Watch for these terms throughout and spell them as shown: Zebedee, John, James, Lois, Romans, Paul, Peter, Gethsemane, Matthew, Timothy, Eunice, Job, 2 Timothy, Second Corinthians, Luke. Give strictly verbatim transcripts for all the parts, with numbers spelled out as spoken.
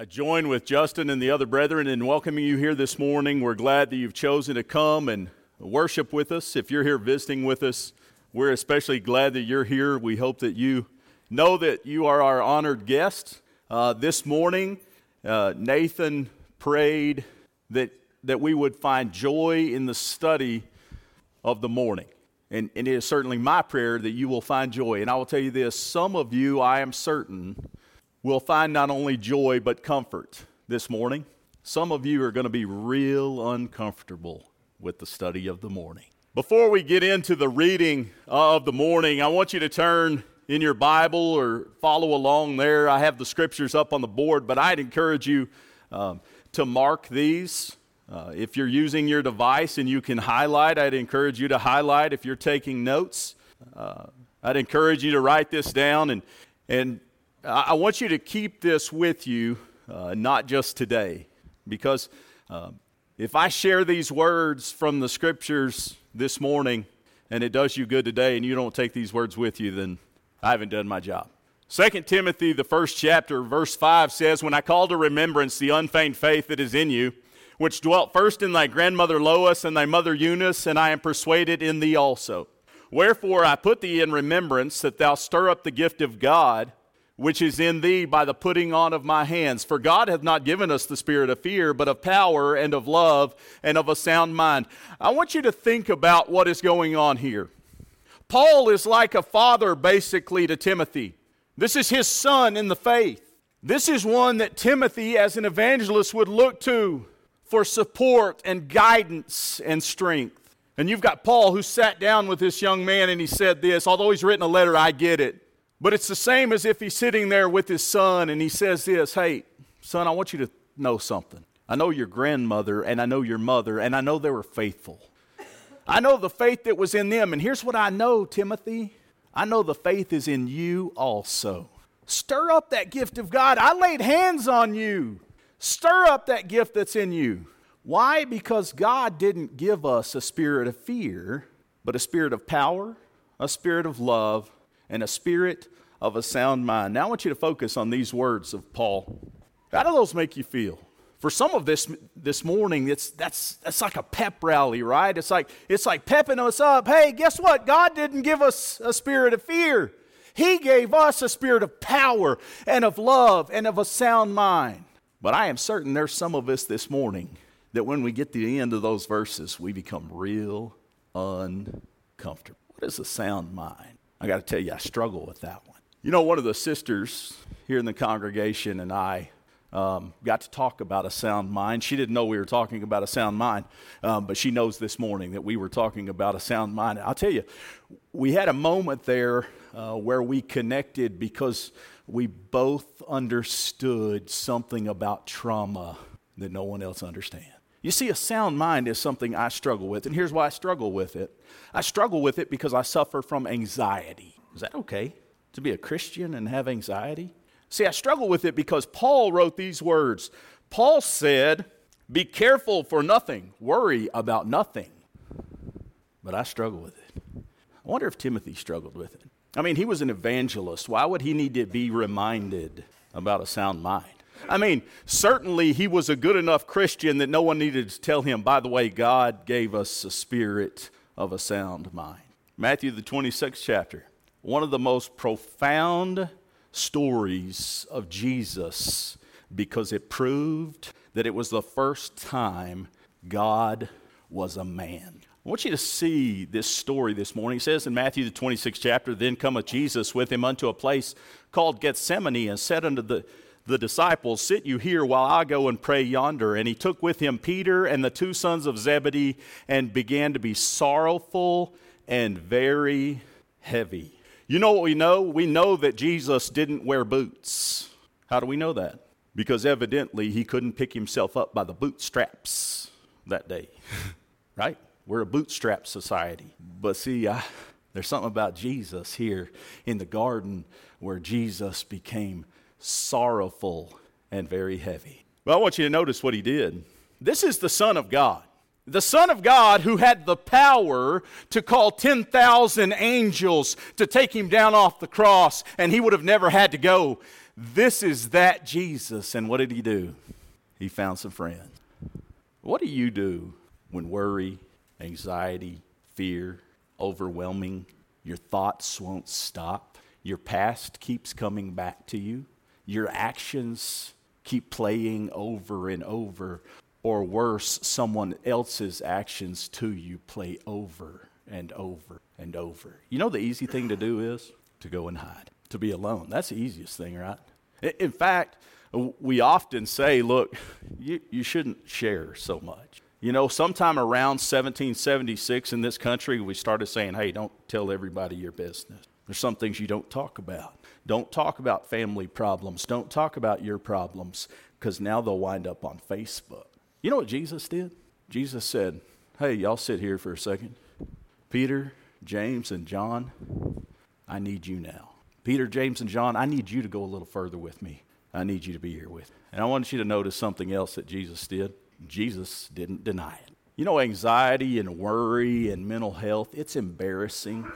I join with Justin and the other brethren in welcoming you here this morning. We're glad that you've chosen to come and worship with us. If you're here visiting with us, we're especially glad that you're here. We hope that you know that you are our honored guest. Uh, this morning, uh, Nathan prayed that that we would find joy in the study of the morning. And, and it is certainly my prayer that you will find joy. And I will tell you this, some of you, I am certain, will find not only joy but comfort this morning. Some of you are going to be real uncomfortable with the study of the morning. Before we get into the reading of the morning, I want you to turn in your Bible or follow along there. I have the scriptures up on the board, but I'd encourage you um, to mark these. Uh, if you're using your device and you can highlight, I'd encourage you to highlight. If you're taking notes, uh, I'd encourage you to write this down. And and I want you to keep this with you, uh, not just today. Because uh, if I share these words from the Scriptures this morning, and it does you good today, and you don't take these words with you, then I haven't done my job. Second Timothy, the first chapter, verse five says, "When I call to remembrance the unfeigned faith that is in you, which dwelt first in thy grandmother Lois and thy mother Eunice, and I am persuaded in thee also. Wherefore I put thee in remembrance that thou stir up the gift of God, which is in thee by the putting on of my hands. For God hath not given us the spirit of fear, but of power and of love and of a sound mind." I want you to think about what is going on here. Paul is like a father basically to Timothy. This is his son in the faith. This is one that Timothy as an evangelist would look to for support and guidance and strength. And you've got Paul who sat down with this young man and he said this, although he's written a letter, I get it. But it's the same as if he's sitting there with his son and he says this, "Hey, son, I want you to know something. I know your grandmother and I know your mother and I know they were faithful. I know the faith that was in them. And here's what I know, Timothy. I know the faith is in you also. Stir up that gift of God. I laid hands on you. Stir up that gift that's in you." Why? Because God didn't give us a spirit of fear, but a spirit of power, a spirit of love, and a spirit of a sound mind. Now I want you to focus on these words of Paul. How do those make you feel? For some of this this morning, it's that's that's like a pep rally, right? It's like it's like pepping us up. Hey, guess what? God didn't give us a spirit of fear. He gave us a spirit of power and of love and of a sound mind. But I am certain there's some of us this morning that when we get to the end of those verses, we become real uncomfortable. What is a sound mind? I got to tell you, I struggle with that one. You know, one of the sisters here in the congregation and I um, got to talk about a sound mind. She didn't know we were talking about a sound mind, um, but she knows this morning that we were talking about a sound mind. I'll tell you, we had a moment there uh, where we connected because we both understood something about trauma that no one else understands. You see, a sound mind is something I struggle with, and here's why I struggle with it. I struggle with it because I suffer from anxiety. Is that okay, to be a Christian and have anxiety? See, I struggle with it because Paul wrote these words. Paul said, "Be careful for nothing, worry about nothing." But I struggle with it. I wonder if Timothy struggled with it. I mean, he was an evangelist. Why would he need to be reminded about a sound mind? I mean, certainly he was a good enough Christian that no one needed to tell him, by the way, God gave us a spirit of a sound mind. Matthew, the twenty-sixth chapter, one of the most profound stories of Jesus because it proved that it was the first time God was a man. I want you to see this story this morning. It says in Matthew the twenty-sixth chapter, "Then cometh Jesus with him unto a place called Gethsemane, and said unto the, the disciples, Sit you here while I go and pray yonder. And he took with him Peter and the two sons of Zebedee, and began to be sorrowful and very heavy." You know what we know? We know that Jesus didn't wear boots. How do we know that? Because evidently he couldn't pick himself up by the bootstraps that day, right? We're a bootstrap society. But see, I, there's something about Jesus here in the garden where Jesus became sorrowful and very heavy. Well, I want you to notice what he did. This is the Son of God. The Son of God who had the power to call ten thousand angels to take him down off the cross, and he would have never had to go. This is that Jesus. And what did he do? He found some friends. What do you do when worry, anxiety, fear, overwhelming, your thoughts won't stop, your past keeps coming back to you, your actions keep playing over and over, or worse, someone else's actions to you play over and over and over? You know the easy thing to do is to go and hide, to be alone. That's the easiest thing, right? In fact, we often say, look, you, you shouldn't share so much. You know, sometime around seventeen seventy-six in this country, we started saying, hey, don't tell everybody your business. There's some things you don't talk about. Don't talk about family problems. Don't talk about your problems, because now they'll wind up on Facebook. You know what Jesus did? Jesus said, hey, y'all sit here for a second. Peter, James, and John, I need you now. Peter, James, and John, I need you to go a little further with me. I need you to be here with me. And I want you to notice something else that Jesus did. Jesus didn't deny it. You know, anxiety and worry and mental health, it's embarrassing.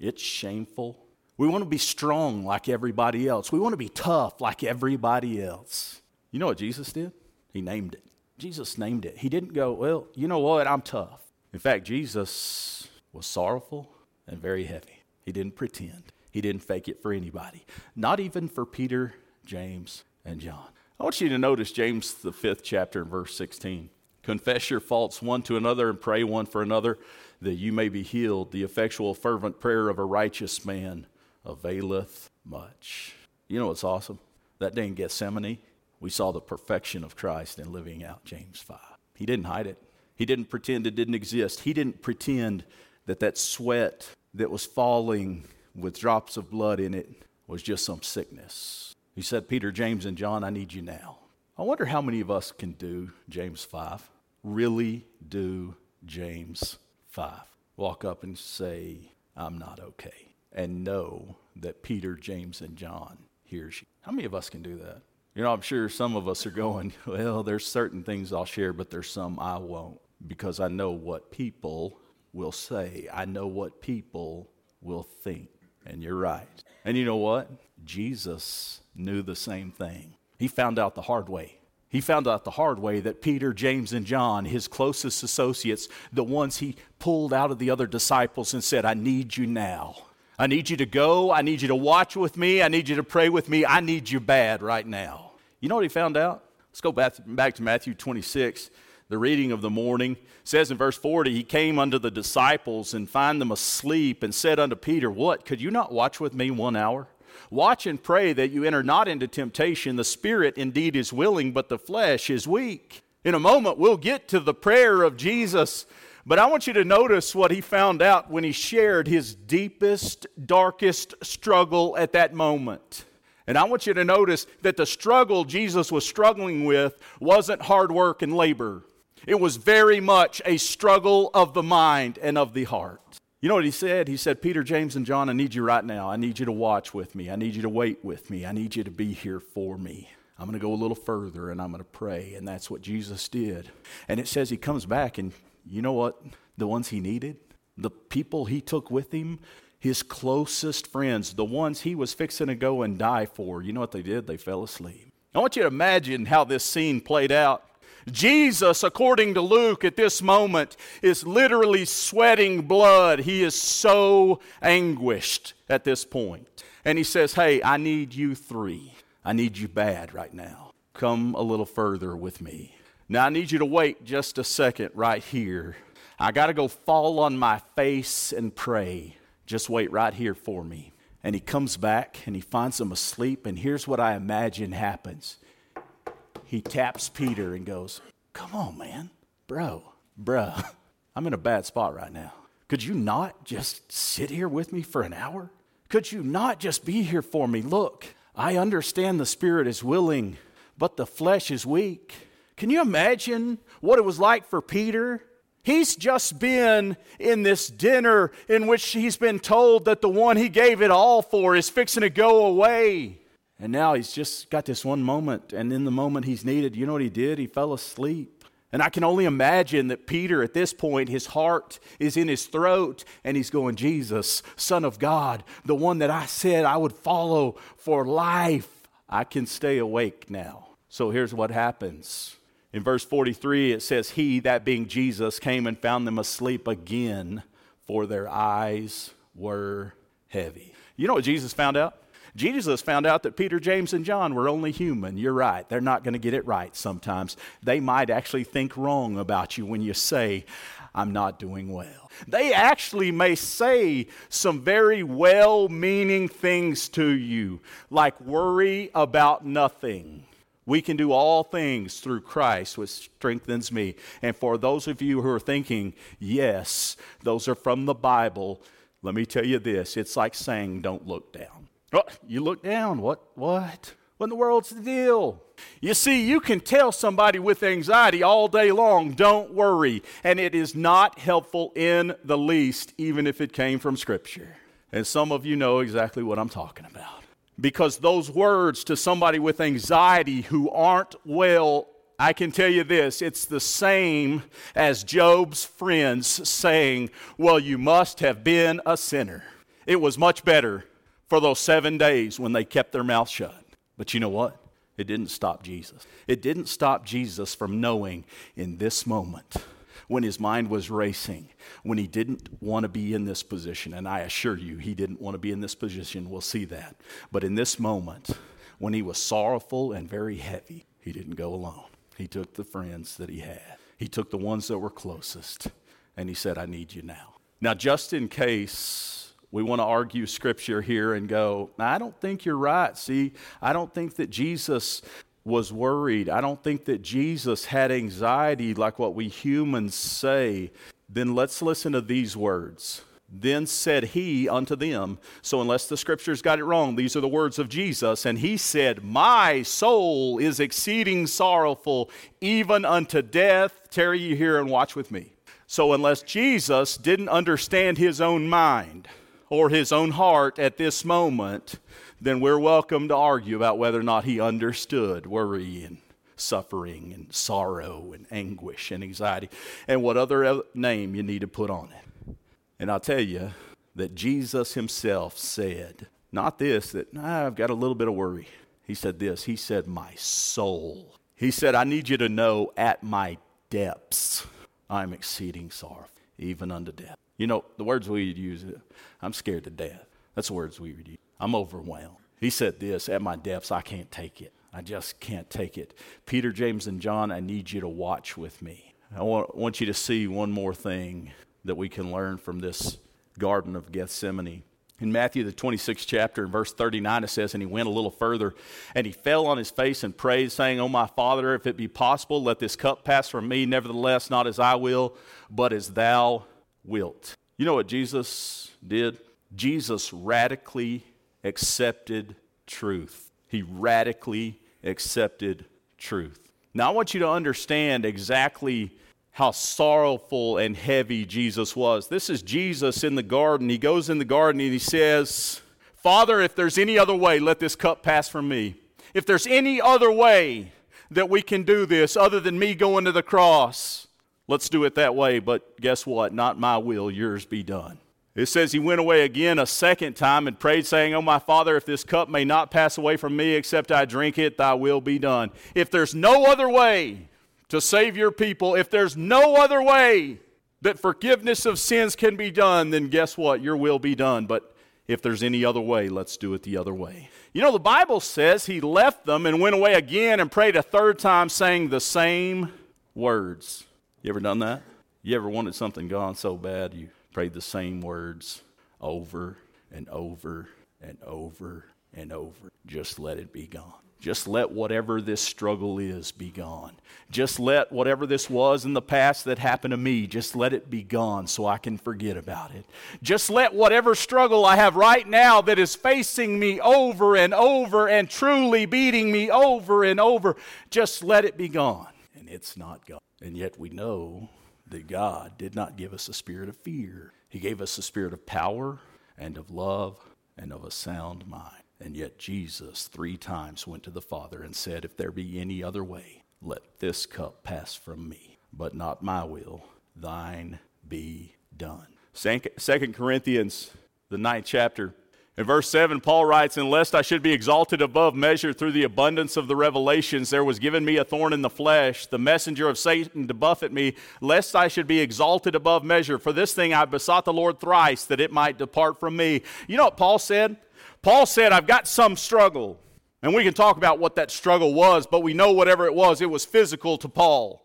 It's shameful. We want to be strong like everybody else. We want to be tough like everybody else. You know what Jesus did? He named it. Jesus named it. He didn't go, well, you know what? I'm tough. In fact, Jesus was sorrowful and very heavy. He didn't pretend. He didn't fake it for anybody. Not even for Peter, James, and John. I want you to notice James, the fifth chapter, and verse sixteen. Confess your faults one to another and pray one for another that you may be healed. The effectual, fervent prayer of a righteous man availeth much. You know what's awesome? That day in Gethsemane, we saw the perfection of Christ in living out James five. He didn't hide it. He didn't pretend it didn't exist. He didn't pretend that that sweat that was falling with drops of blood in it was just some sickness. He said, Peter, James, and John, I need you now. I wonder how many of us can do James five, really do James five. Walk up and say, I'm not okay. And know that Peter, James, and John hears you. How many of us can do that? You know, I'm sure some of us are going, well, there's certain things I'll share, but there's some I won't. Because I know what people will say. I know what people will think. And you're right. And you know what? Jesus knew the same thing. He found out the hard way. He found out the hard way that Peter, James, and John, his closest associates, the ones he pulled out of the other disciples and said, I need you now. I need you to go. I need you to watch with me. I need you to pray with me. I need you bad right now. You know what he found out? Let's go back, back to Matthew twenty-six. The reading of the morning says in verse forty, he came unto the disciples and found them asleep and said unto Peter, what, could you not watch with me one hour? Watch and pray that you enter not into temptation. The spirit indeed is willing, but the flesh is weak. In a moment, we'll get to the prayer of Jesus. But I want you to notice what he found out when he shared his deepest, darkest struggle at that moment. And I want you to notice that the struggle Jesus was struggling with wasn't hard work and labor. It was very much a struggle of the mind and of the heart. You know what he said? He said, Peter, James, and John, I need you right now. I need you to watch with me. I need you to wait with me. I need you to be here for me. I'm going to go a little further, and I'm going to pray. And that's what Jesus did. And it says he comes back, and you know what? The ones he needed, the people he took with him, his closest friends, the ones he was fixing to go and die for, you know what they did? They fell asleep. I want you to imagine how this scene played out. Jesus, according to Luke, at this moment is literally sweating blood. He is so anguished at this point. And he says, hey, I need you three. I need you bad right now. Come a little further with me. Now, I need you to wait just a second right here. I got to go fall on my face and pray. Just wait right here for me. And he comes back and he finds them asleep. And here's what I imagine happens. He taps Peter and goes, come on, man, bro, bro, I'm in a bad spot right now. Could you not just sit here with me for an hour? Could you not just be here for me? Look, I understand the spirit is willing, but the flesh is weak. Can you imagine what it was like for Peter? He's just been in this dinner in which he's been told that the one he gave it all for is fixing to go away. And now he's just got this one moment, and in the moment he's needed, you know what he did? He fell asleep. And I can only imagine that Peter, at this point, his heart is in his throat, and he's going, Jesus, Son of God, the one that I said I would follow for life, I can stay awake now. So here's what happens. In verse forty-three, it says, he, that being Jesus, came and found them asleep again, for their eyes were heavy. You know what Jesus found out? Jesus found out that Peter, James, and John were only human. You're right. They're not going to get it right sometimes. They might actually think wrong about you when you say, I'm not doing well. They actually may say some very well-meaning things to you, like worry about nothing. We can do all things through Christ, which strengthens me. And for those of you who are thinking, yes, those are from the Bible, let me tell you this. It's like saying, don't look down. Oh, you look down. What? What? What in the world's the deal? You see, you can tell somebody with anxiety all day long, don't worry. And it is not helpful in the least, even if it came from Scripture. And some of you know exactly what I'm talking about. Because those words to somebody with anxiety who aren't well, I can tell you this, it's the same as Job's friends saying, well, you must have been a sinner. It was much better for those seven days when they kept their mouth shut. But you know what? It didn't stop Jesus. It didn't stop Jesus from knowing in this moment, when his mind was racing, when he didn't want to be in this position, and I assure you he didn't want to be in this position, we'll see that. But in this moment, when he was sorrowful and very heavy, he didn't go alone. He took the friends that he had. He took the ones that were closest, and he said, I need you now. Now, just in case we want to argue Scripture here and go, I don't think you're right. See, I don't think that Jesus was worried. I don't think that Jesus had anxiety like what we humans say. Then let's listen to these words. Then said he unto them. So unless the Scriptures got it wrong, these are the words of Jesus. And he said, my soul is exceeding sorrowful, even unto death. Tarry you here and watch with me. So unless Jesus didn't understand his own mind or his own heart at this moment, then we're welcome to argue about whether or not he understood worry and suffering and sorrow and anguish and anxiety and what other name you need to put on it. And I'll tell you that Jesus himself said, not this, that nah, I've got a little bit of worry. He said this, he said, my soul. He said, I need you to know at my depths, I'm exceeding sorrowful, even unto death. You know, the words we would use, I'm scared to death. That's the words we would use. I'm overwhelmed. He said this, at my depths, I can't take it. I just can't take it. Peter, James, and John, I need you to watch with me. I want, want you to see one more thing that we can learn from this Garden of Gethsemane. In Matthew, the twenty-sixth chapter, in verse thirty-nine, it says, and he went a little further, and he fell on his face and prayed, saying, O my Father, if it be possible, let this cup pass from me. Nevertheless, not as I will, but as thou wilt. You know what Jesus did? Jesus radically accepted truth. He radically accepted truth. Now I want you to understand exactly how sorrowful and heavy Jesus was. This is Jesus in the garden. He goes in the garden and he says, Father, if there's any other way, let this cup pass from me. If there's any other way that we can do this other than me going to the cross, let's do it that way, but guess what? Not my will, yours be done. It says he went away again a second time and prayed, saying, O my Father, if this cup may not pass away from me, except I drink it, thy will be done. If there's no other way to save your people, if there's no other way that forgiveness of sins can be done, then guess what? Your will be done. But if there's any other way, let's do it the other way. You know, the Bible says he left them and went away again and prayed a third time, saying the same words. You ever done that? You ever wanted something gone so bad you prayed the same words over and over and over and over? Just let it be gone. Just let whatever this struggle is be gone. Just let whatever this was in the past that happened to me, just let it be gone so I can forget about it. Just let whatever struggle I have right now that is facing me over and over and truly beating me over and over, just let it be gone. And it's not gone. And yet we know that God did not give us a spirit of fear. He gave us a spirit of power and of love and of a sound mind. And yet Jesus three times went to the Father and said, if there be any other way, let this cup pass from me. But not my will, thine be done. Second Corinthians, the ninth chapter. In verse seven, Paul writes, "And lest I should be exalted above measure through the abundance of the revelations, there was given me a thorn in the flesh, the messenger of Satan to buffet me, lest I should be exalted above measure. For this thing I besought the Lord thrice, that it might depart from me." You know what Paul said? Paul said, I've got some struggle. And we can talk about what that struggle was, but we know whatever it was, it was physical to Paul.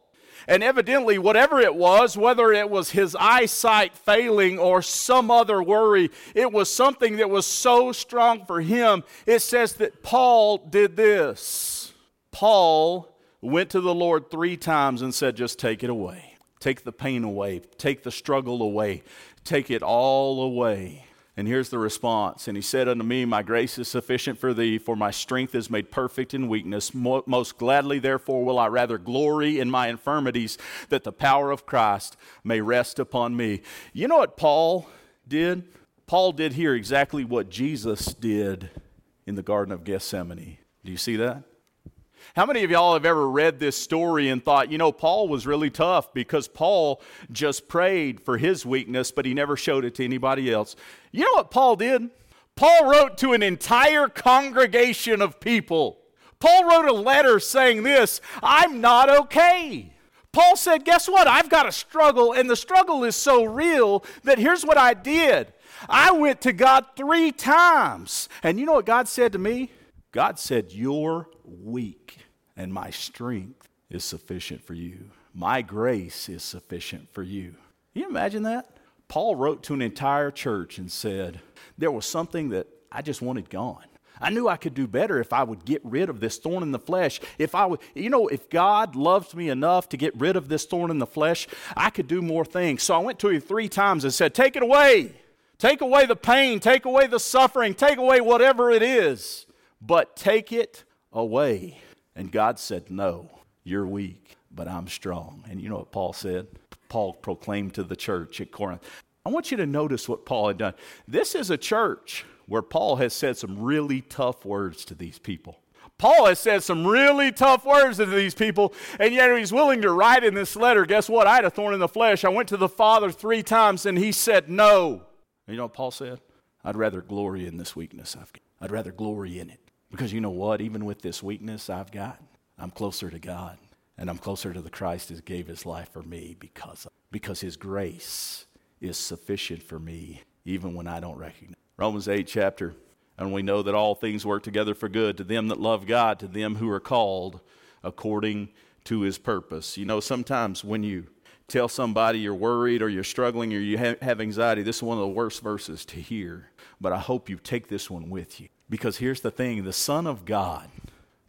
And evidently, whatever it was, whether it was his eyesight failing or some other worry, it was something that was so strong for him. It says that Paul did this. Paul went to the Lord three times and said, just take it away. Take the pain away. Take the struggle away. Take it all away. And here's the response. "And he said unto me, My grace is sufficient for thee, for my strength is made perfect in weakness. Most gladly, therefore, will I rather glory in my infirmities, that the power of Christ may rest upon me." You know what Paul did? Paul did here exactly what Jesus did in the Garden of Gethsemane. Do you see that? How many of y'all have ever read this story and thought, you know, Paul was really tough because Paul just prayed for his weakness, but he never showed it to anybody else? You know what Paul did? Paul wrote to an entire congregation of people. Paul wrote a letter saying this, "I'm not okay." Paul said, guess what? I've got a struggle, and the struggle is so real that here's what I did. I went to God three times, and you know what God said to me? God said, "You're weak, and my strength is sufficient for you. My grace is sufficient for you." Can you imagine that? Paul wrote to an entire church and said, there was something that I just wanted gone. I knew I could do better if I would get rid of this thorn in the flesh. If I would, you know, if God loved me enough to get rid of this thorn in the flesh, I could do more things. So I went to him three times and said, take it away. Take away the pain. Take away the suffering. Take away whatever it is. But take it away. And God said, no, you're weak, but I'm strong. And you know what Paul said? Paul proclaimed to the church at Corinth. I want you to notice what Paul had done. This is a church where Paul has said some really tough words to these people. Paul has said some really tough words to these people, and yet he's willing to write in this letter, guess what? I had a thorn in the flesh. I went to the Father three times, and he said no. And you know what Paul said? I'd rather glory in this weakness I've got. I'd rather glory in it. Because you know what? Even with this weakness I've got, I'm closer to God. And I'm closer to the Christ who gave his life for me because, of, because his grace is sufficient for me even when I don't recognize it. Romans eight chapter, and we know that all things work together for good to them that love God, to them who are called according to his purpose. You know, sometimes when you tell somebody you're worried or you're struggling or you ha- have anxiety, this is one of the worst verses to hear. But I hope you take this one with you. Because here's the thing, the Son of God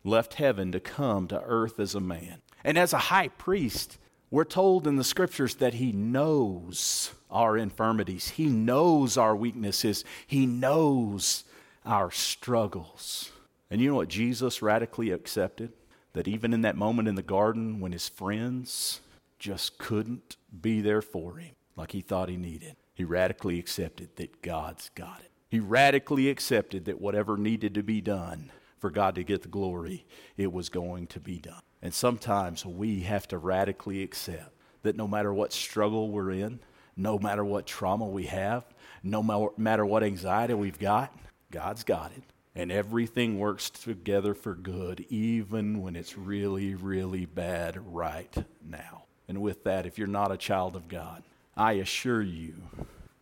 left heaven to come to earth as a man. And as a high priest, we're told in the scriptures that he knows our infirmities. He knows our weaknesses. He knows our struggles. And you know what Jesus radically accepted? That even in that moment in the garden when his friends just couldn't be there for him like he thought he needed, he radically accepted that God's got it. He radically accepted that whatever needed to be done for God to get the glory, it was going to be done. And sometimes we have to radically accept that no matter what struggle we're in, no matter what trauma we have, no matter what anxiety we've got, God's got it. And everything works together for good, even when it's really, really bad right now. And with that, if you're not a child of God, I assure you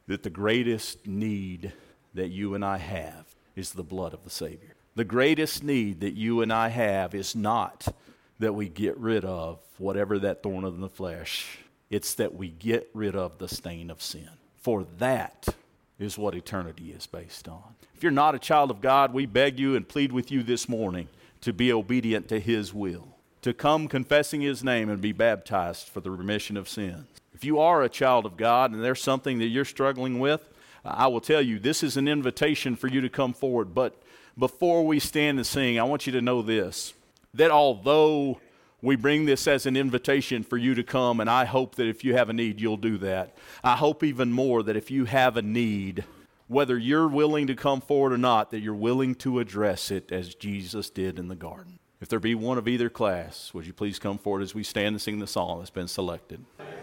that the greatest need that you and I have is the blood of the Savior. The greatest need that you and I have is not that we get rid of whatever that thorn in the flesh. It's that we get rid of the stain of sin. For that is what eternity is based on. If you're not a child of God, we beg you and plead with you this morning to be obedient to his will, to come confessing his name and be baptized for the remission of sins. If you are a child of God and there's something that you're struggling with, I will tell you, this is an invitation for you to come forward. But before we stand and sing, I want you to know this, that although we bring this as an invitation for you to come, and I hope that if you have a need, you'll do that. I hope even more that if you have a need, whether you're willing to come forward or not, that you're willing to address it as Jesus did in the garden. If there be one of either class, would you please come forward as we stand and sing the song that's been selected?